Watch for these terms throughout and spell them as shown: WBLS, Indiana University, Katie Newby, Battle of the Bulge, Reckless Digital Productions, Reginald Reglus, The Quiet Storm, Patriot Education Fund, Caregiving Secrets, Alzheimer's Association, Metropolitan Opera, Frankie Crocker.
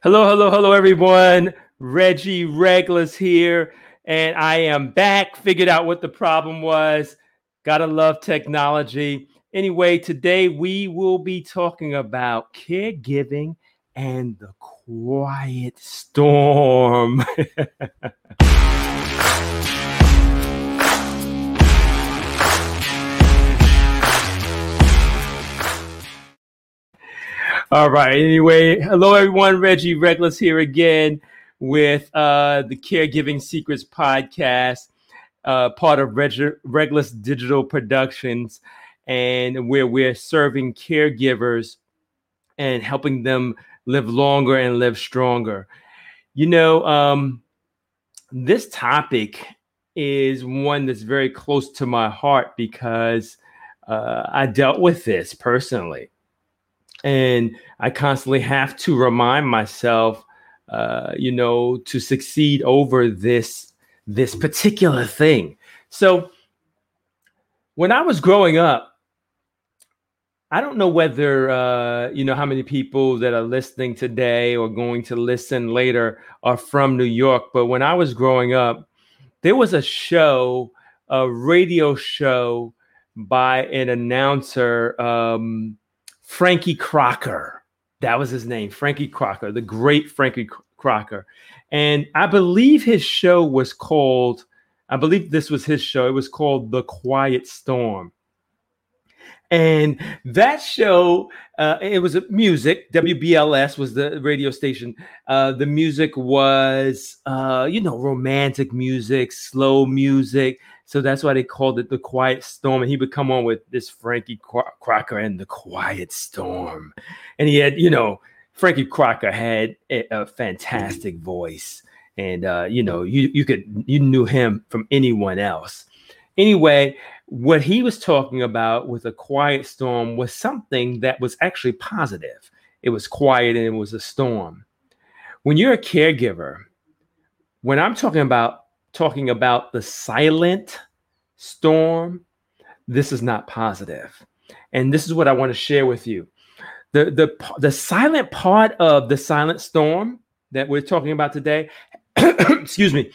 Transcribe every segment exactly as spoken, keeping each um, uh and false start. Hello, hello, hello, everyone. Reggie Reglus here, and I am back. Figured out what the problem was. Gotta love technology. Anyway, today we will be talking about caregiving and the quiet storm. All right. Anyway, hello, everyone. Reggie Reglus here again with uh, the Caregiving Secrets podcast, uh, part of Reg- Reckless Digital Productions, and where we're serving caregivers and helping them live longer and live stronger. You know, um, this topic is one that's very close to my heart because uh, I dealt with this personally. And I constantly have to remind myself, uh, you know, to succeed over this, this particular thing. So when I was growing up, I don't know whether, uh, you know, how many people that are listening today or going to listen later are from New York. But when I was growing up, there was a show, a radio show by an announcer, um, Frankie Crocker. That was his name, Frankie Crocker, the great Frankie Crocker. And I believe his show was called, I believe this was his show. It was called The Quiet Storm. And that show, uh, it was music. W B L S was the radio station. Uh, the music was, uh, you know, romantic music, slow music. So that's why they called it The Quiet Storm. And he would come on with this Frankie Crocker and The Quiet Storm. And he had, you know, Frankie Crocker had a, a fantastic voice. And, uh, you know, you you could you knew him from anyone else. Anyway, what he was talking about with A Quiet Storm was something that was actually positive. It was quiet and it was a storm. When you're a caregiver, when I'm talking about talking about the silent storm, this is not positive. And this is what I want to share with you. The, the, the silent part of the silent storm that we're talking about today, excuse me,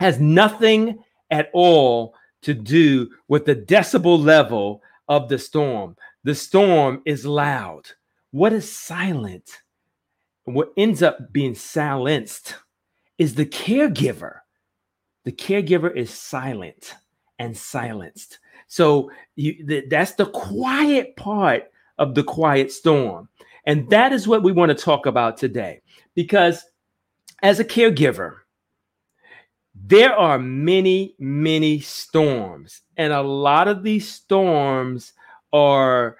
has nothing at all to do with the decibel level of the storm. The storm is loud. What is silent? What ends up being silenced is the caregiver. The caregiver is silent and silenced. So you, th- that's the quiet part of the quiet storm. And that is what we want to talk about today. Because as a caregiver, there are many, many storms. And a lot of these storms are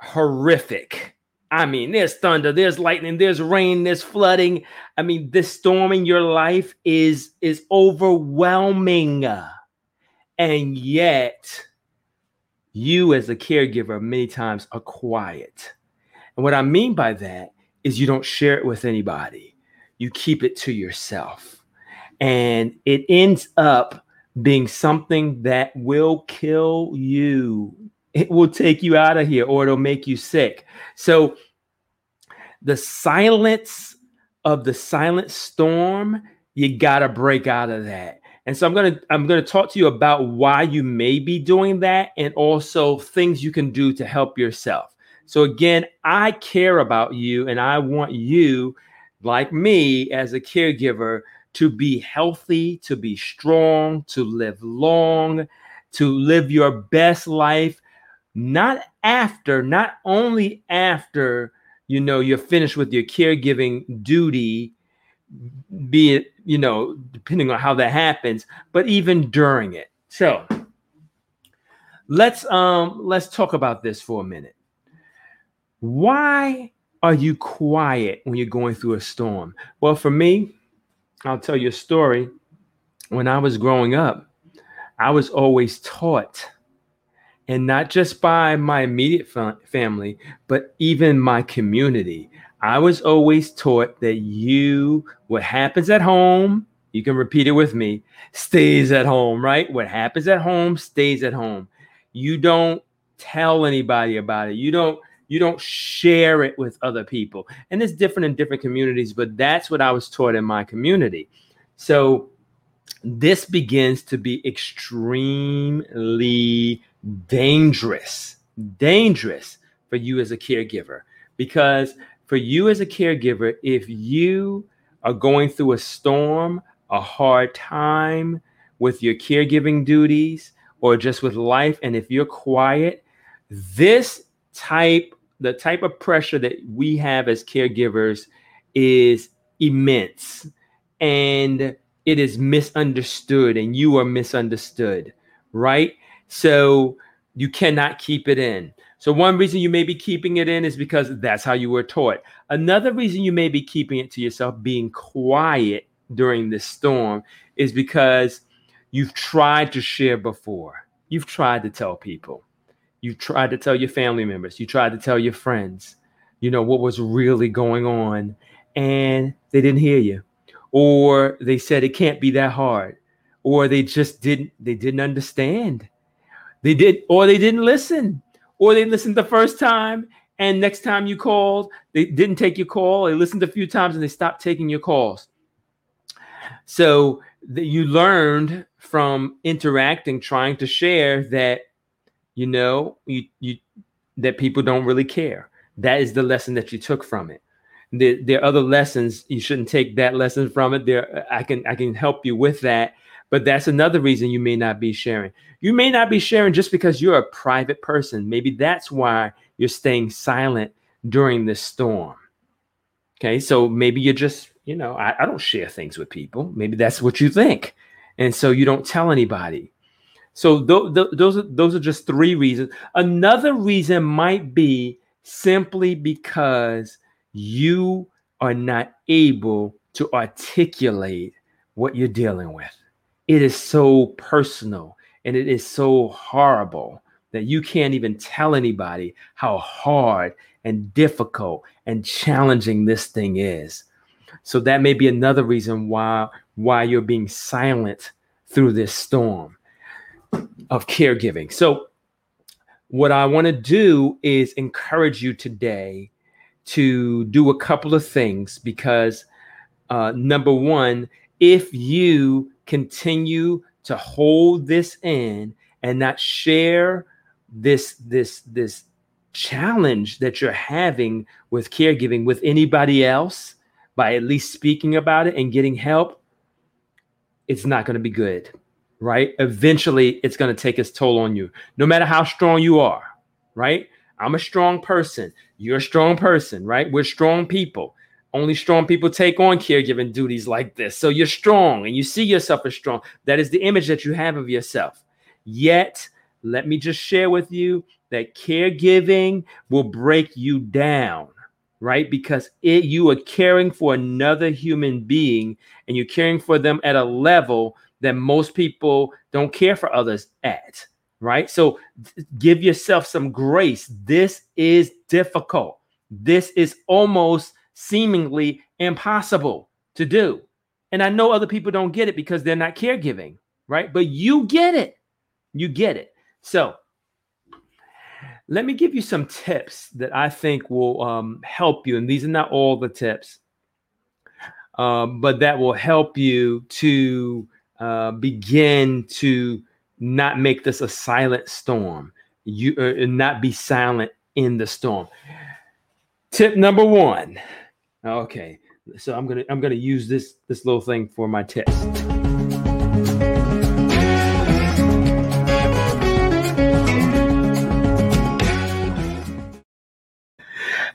horrific. I mean, there's thunder, there's lightning, there's rain, there's flooding. I mean, this storm in your life is, is overwhelming. And yet, you as a caregiver many times are quiet. And what I mean by that is you don't share it with anybody. You keep it to yourself. And it ends up being something that will kill you. It will take you out of here, or it'll make you sick. So the silence of the silent storm, you got to break out of that. And so I'm going to I'm going to talk to you about why you may be doing that and also things you can do to help yourself. So again, I care about you, and I want you, like me as a caregiver, to be healthy, to be strong, to live long, to live your best life. Not after, not only after, you know, you're finished with your caregiving duty, be it, you know, depending on how that happens, but even during it. So let's um let's talk about this for a minute. Why are you quiet when you're going through a storm? Well, for me, I'll tell you a story. When I was growing up, I was always taught, and not just by my immediate fa- family, but even my community. I was always taught that you, what happens at home, you can repeat it with me, stays at home, right? What happens at home stays at home. You don't tell anybody about it. You don't, You don't share it with other people. And it's different in different communities, but that's what I was taught in my community. So this begins to be extremely dangerous, dangerous for you as a caregiver. Because for you as a caregiver, if you are going through a storm, a hard time with your caregiving duties or just with life, and if you're quiet, this type, the type of pressure that we have as caregivers is immense, and it is misunderstood, and you are misunderstood, right? So you cannot keep it in. So one reason you may be keeping it in is because that's how you were taught. Another reason you may be keeping it to yourself, being quiet during this storm, is because you've tried to share before. You've tried to tell people. You've tried to tell your family members. You tried to tell your friends, you know, what was really going on, and they didn't hear you. Or they said it can't be that hard. Or they just didn't, they didn't understand. They did, or they didn't listen. Or they listened the first time, and next time you called, they didn't take your call. They listened a few times, and they stopped taking your calls. So the, you learned from interacting, trying to share that, you know, you, you that people don't really care. That is the lesson that you took from it. There, there are other lessons. You shouldn't take that lesson from it. There, I can I can help you with that. But that's another reason you may not be sharing. You may not be sharing just because you're a private person. Maybe that's why you're staying silent during this storm. Okay, so maybe you're just, you know, I, I don't share things with people. Maybe that's what you think. And so you don't tell anybody. So th- th- those, are, those are just three reasons. Another reason might be simply because you are not able to articulate what you're dealing with. It is so personal, and it is so horrible that you can't even tell anybody how hard and difficult and challenging this thing is. So that may be another reason why, why you're being silent through this storm of caregiving. So what I want to do is encourage you today to do a couple of things, because uh, number one, if you continue to hold this in and not share this, this, this challenge that you're having with caregiving with anybody else by at least speaking about it and getting help, it's not going to be good, right? Eventually, it's going to take its toll on you, no matter how strong you are, right? I'm a strong person. You're a strong person, right? We're strong people. Only strong people take on caregiving duties like this. So you're strong, and you see yourself as strong. That is the image that you have of yourself. Yet, let me just share with you that caregiving will break you down, right? Because it, you are caring for another human being, and you're caring for them at a level that most people don't care for others at, right? So give yourself some grace. This is difficult. This is almost seemingly impossible to do. And I know other people don't get it because they're not caregiving, right? But you get it. You get it. So let me give you some tips that I think will um, help you. And these are not all the tips, um, but that will help you to uh, begin to not make this a silent storm. You uh, not be silent in the storm. Tip number one. Okay, so I'm gonna I'm gonna use this this little thing for my tips.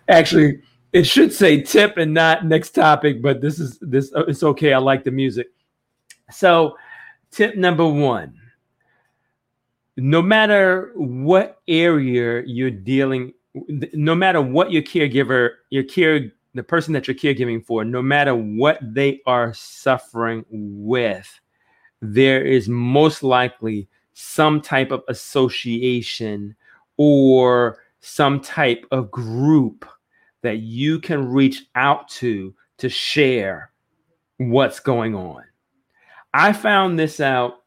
Actually, it should say tip and not next topic, but this is this. It's okay. I like the music. So, tip number one. No matter what area you're dealing, no matter what your caregiver, your care. the person that you're caregiving for, no matter what they are suffering with, there is most likely some type of association or some type of group that you can reach out to to share what's going on. I found this out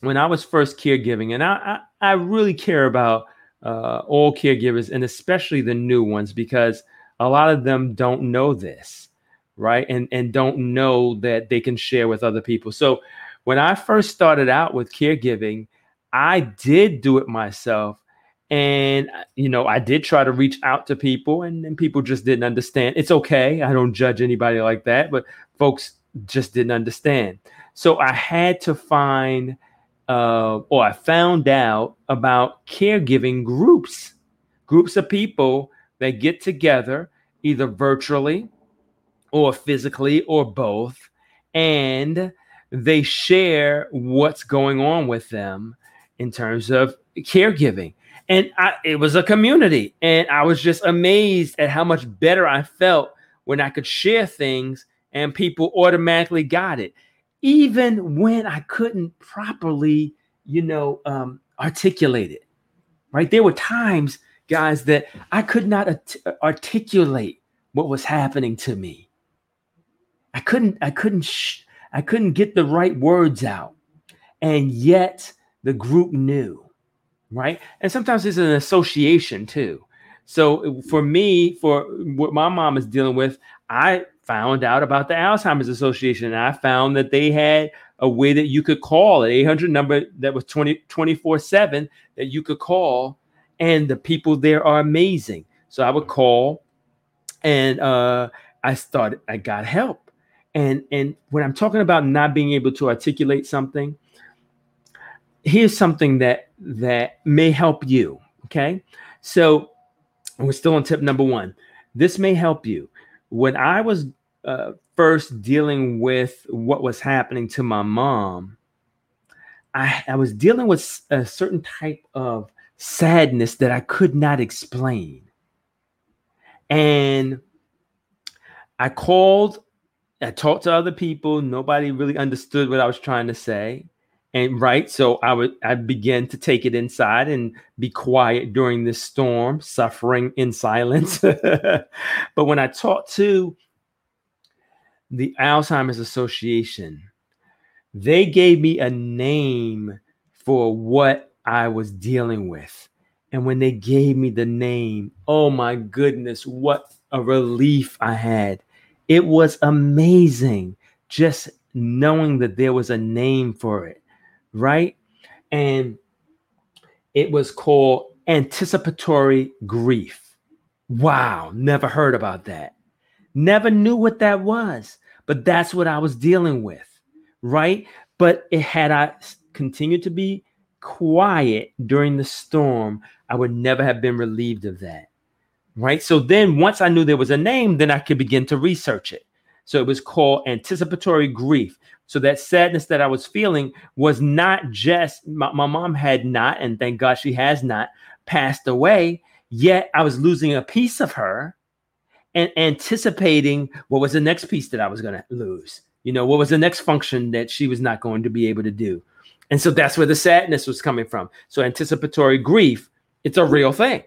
when I was first caregiving, and I, I, I really care about uh, all caregivers, and especially the new ones, because a lot of them don't know this, right? And, and don't know that they can share with other people. So when I first started out with caregiving, I did do it myself. And, you know, I did try to reach out to people, and, and people just didn't understand. It's okay. I don't judge anybody like that, but folks just didn't understand. So I had to find uh, or I found out about caregiving groups, groups of people that get together either virtually or physically or both, and they share what's going on with them in terms of caregiving. And I, it was a community, and I was just amazed at how much better I felt when I could share things and people automatically got it, even when I couldn't properly, you know, um, articulate it, right? There were times, guys, that I could not art- articulate what was happening to me. I couldn't, I couldn't, sh- I couldn't get the right words out, and yet the group knew. Right. And sometimes it's an association, too. So for me, for what my mom is dealing with, I found out about the Alzheimer's Association. And I found that they had a way that you could call an eight hundred number that was twenty-four seven that you could call. And the people there are amazing. So I would call, and uh, I started I got help. And and when I'm talking about not being able to articulate something, here's something that that may help you. Okay. So we're still on tip number one. This may help you. When I was uh, first dealing with what was happening to my mom, I, I was dealing with a certain type of sadness that I could not explain. And I called, I talked to other people. Nobody really understood what I was trying to say. And right, so I would I began to take it inside and be quiet during this storm, suffering in silence. But when I talked to the Alzheimer's Association, they gave me a name for what I was dealing with. And when they gave me the name, oh my goodness, what a relief I had. It was amazing just knowing that there was a name for it. Right. And it was called anticipatory grief. Wow. Never heard about that. Never knew what that was. But that's what I was dealing with. Right. But it, had I continued to be quiet during the storm, I would never have been relieved of that. Right. So then once I knew there was a name, then I could begin to research it. So it was called anticipatory grief. So that sadness that I was feeling was not just my, my mom had not, and thank God she has not, passed away. Yet I was losing a piece of her and anticipating what was the next piece that I was going to lose. You know, what was the next function that she was not going to be able to do. And so that's where the sadness was coming from. So anticipatory grief, it's a real thing.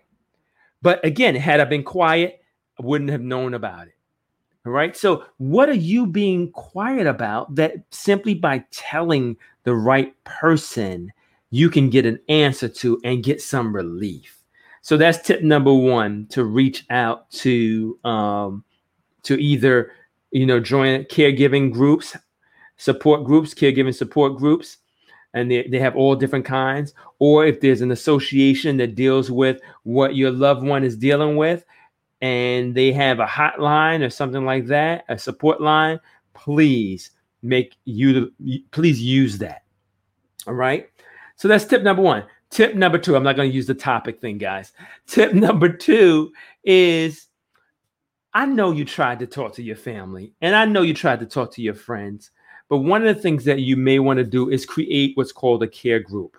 But again, had I been quiet, I wouldn't have known about it. Right. So what are you being quiet about that simply by telling the right person you can get an answer to and get some relief? So that's tip number one, to reach out to um, to either, you know, join caregiving groups, support groups, caregiving support groups. And they, they have all different kinds. Or if there's an association that deals with what your loved one is dealing with, and they have a hotline or something like that, a support line, please make you, please use that. All right. So that's tip number one. Tip number two, I'm not going to use the topic thing, guys. Tip number two is, I know you tried to talk to your family, and I know you tried to talk to your friends, but one of the things that you may want to do is create what's called a care group.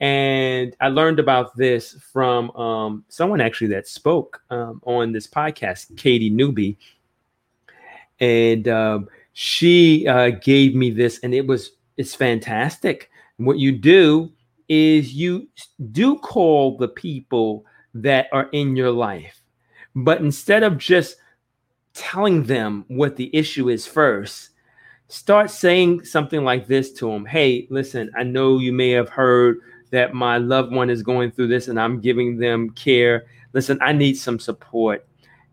And I learned about this from um, someone actually that spoke um, on this podcast, Katie Newby. And um, she uh, gave me this, and it was, it's fantastic. And what you do is you do call the people that are in your life, but instead of just telling them what the issue is first, start saying something like this to them. Hey, listen, I know you may have heard that my loved one is going through this and I'm giving them care. Listen, I need some support.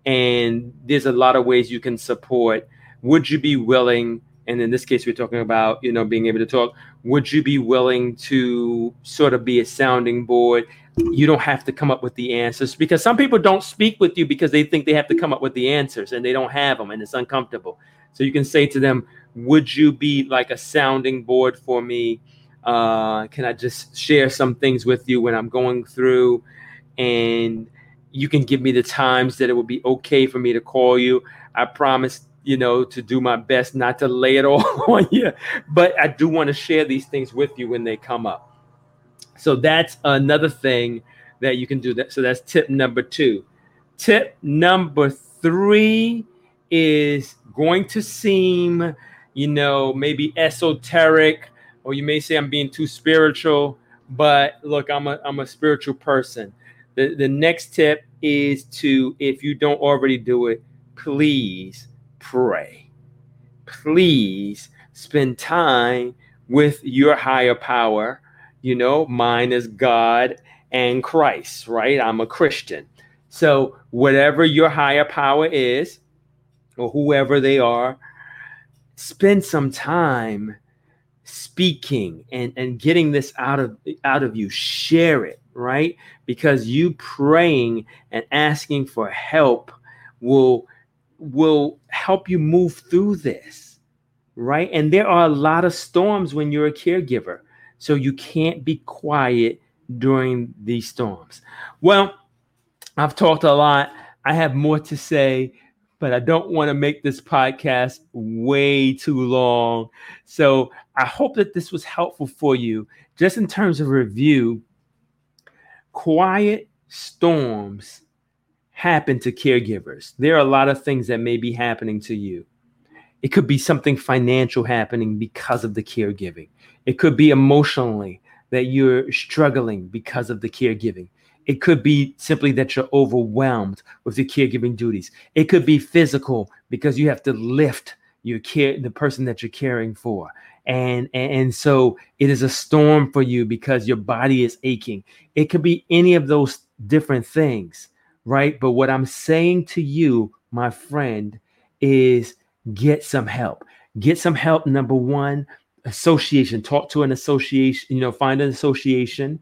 And there's a lot of ways you can support. Would you be willing, and in this case, we're talking about, you know, being able to talk, would you be willing to sort of be a sounding board? You don't have to come up with the answers, because some people don't speak with you because they think they have to come up with the answers and they don't have them, and it's uncomfortable. So you can say to them, would you be like a sounding board for me? Uh, can I just share some things with you when I'm going through, and you can give me the times that it would be okay for me to call you. I promise, you know, to do my best not to lay it all on you, but I do want to share these things with you when they come up. So that's another thing that you can do. That. So that's tip number two. Tip number three is going to seem, you know, maybe esoteric, or you may say I'm being too spiritual, but look, I'm a, I'm a spiritual person. The, the next tip is to, if you don't already do it, please pray. Please spend time with your higher power. You know, mine is God and Christ, right? I'm a Christian. So whatever your higher power is, or whoever they are, spend some time speaking and, and getting this out of out of you. Share it, right? Because you praying and asking for help will, will help you move through this, right? And there are a lot of storms when you're a caregiver. So you can't be quiet during these storms. Well, I've talked a lot. I have more to say, but I don't want to make this podcast way too long. So I hope that this was helpful for you. Just in terms of review, quiet storms happen to caregivers. There are a lot of things that may be happening to you. It could be something financial happening because of the caregiving. It could be emotionally that you're struggling because of the caregiving. It could be simply that you're overwhelmed with your caregiving duties. It could be physical because you have to lift your care, the person that you're caring for. And, and, and so it is a storm for you because your body is aching. It could be any of those different things, right? But what I'm saying to you, my friend, is get some help. Get some help. Number one, association. Talk to an association, you know, find an association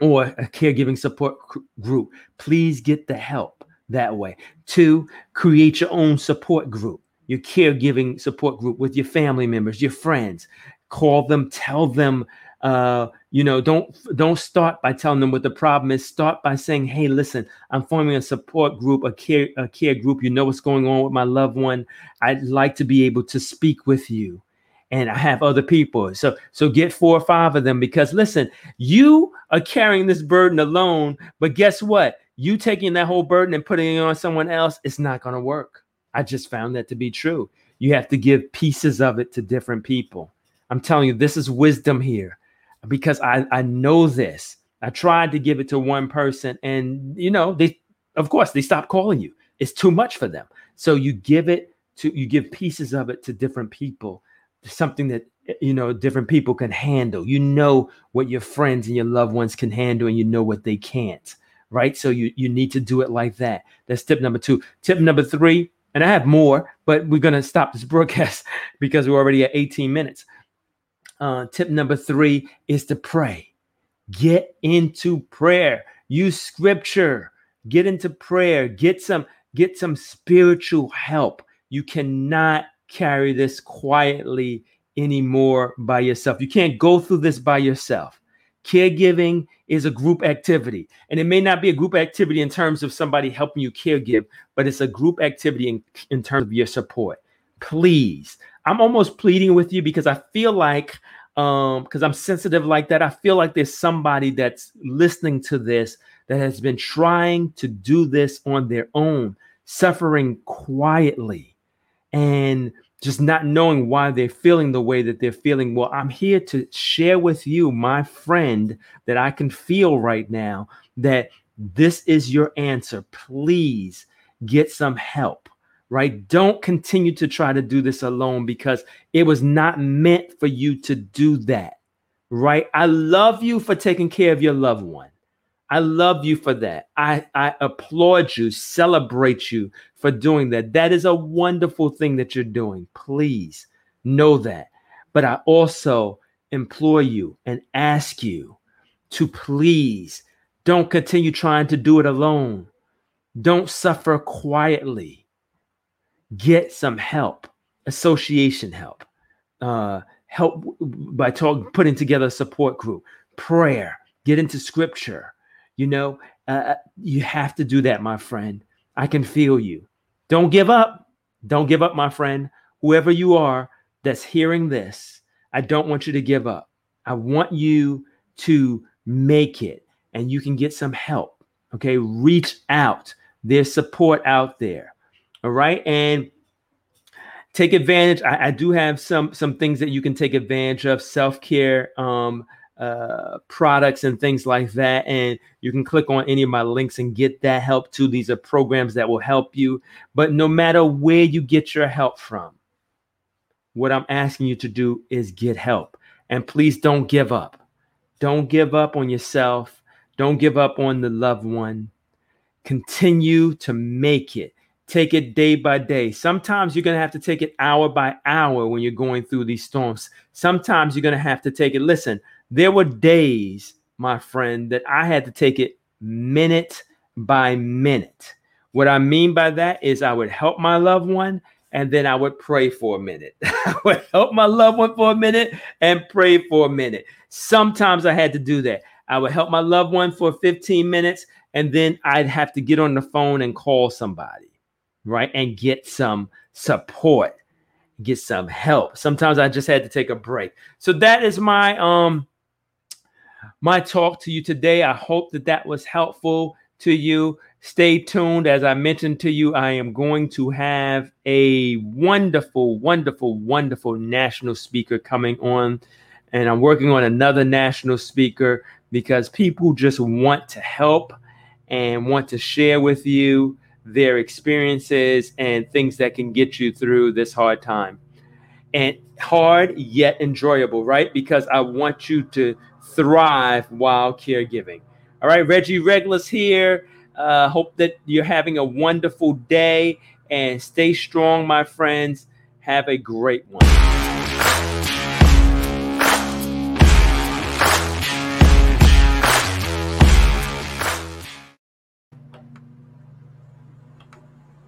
or a caregiving support group. Please get the help that way. Two, create your own support group, your caregiving support group with your family members, your friends. Call them, tell them, uh, you know, don't, don't start by telling them what the problem is. Start by saying, hey, listen, I'm forming a support group, a care, a care group. You know what's going on with my loved one. I'd like to be able to speak with you, and I have other people. So, so get four or five of them, because listen, you are carrying this burden alone, but guess what? You taking that whole burden and putting it on someone else, it's not going to work. I just found that to be true. You have to give pieces of it to different people. I'm telling you, this is wisdom here, because I, I know this. I tried to give it to one person, and, you know, they, of course, they stopped calling you. It's too much for them. So you give it to, you give pieces of it to different people, something that, you know, different people can handle. You know what your friends and your loved ones can handle, and you know what they can't, right? So you, you need to do it like that. That's tip number two. Tip number three, and I have more, but we're going to stop this broadcast because we're already at eighteen minutes. Uh, tip number three is to pray. Get into prayer. Use scripture. Get into prayer. Get some, get some spiritual help. You cannot carry this quietly anymore by yourself. You can't go through this by yourself. Caregiving is a group activity, and it may not be a group activity in terms of somebody helping you caregive, but it's a group activity in, in terms of your support. Please. I'm almost pleading with you, because I feel like, um, because I'm sensitive like that, I feel like there's somebody that's listening to this that has been trying to do this on their own, suffering quietly and just not knowing why they're feeling the way that they're feeling. Well, I'm here to share with you, my friend, that I can feel right now that this is your answer. Please get some help. Right? Don't continue to try to do this alone, because it was not meant for you to do that. right? I love you for taking care of your loved one. I love you for that. I, I applaud you, celebrate you for doing that. That is a wonderful thing that you're doing. Please know that. But I also implore you and ask you to please don't continue trying to do it alone. Don't suffer quietly. Get some help, association help, uh, help by talk, putting together a support group, prayer, get into scripture. You know, uh, you have to do that, my friend. I can feel you. Don't give up. Don't give up, my friend. Whoever you are that's hearing this, I don't want you to give up. I want you to make it, and you can get some help. Okay, reach out. There's support out there. All right, and take advantage. I, I do have some some things that you can take advantage of, self-care um Uh, products and things like that. And you can click on any of my links and get that help too. These are programs that will help you. But no matter where you get your help from, what I'm asking you to do is get help. And please don't give up. Don't give up on yourself. Don't give up on the loved one. Continue to make it. Take it day by day. Sometimes you're going to have to take it hour by hour when you're going through these storms. Sometimes you're going to have to take it. Listen, there were days, my friend, that I had to take it minute by minute. What I mean by that is I would help my loved one and then I would pray for a minute. I would help my loved one for a minute and pray for a minute. Sometimes I had to do that. I would help my loved one for fifteen minutes and then I'd have to get on the phone and call somebody, right? And get some support, get some help. Sometimes I just had to take a break. So that is my, um, my talk to you today. I hope that that was helpful to you. Stay tuned. As I mentioned to you, I am going to have a wonderful, wonderful, wonderful national speaker coming on. And I'm working on another national speaker because people just want to help and want to share with you their experiences and things that can get you through this hard time. And hard yet enjoyable, right? Because I want you to thrive while caregiving. All right, Reggie Reglus here. Uh, hope that you're having a wonderful day and stay strong, my friends. Have a great one.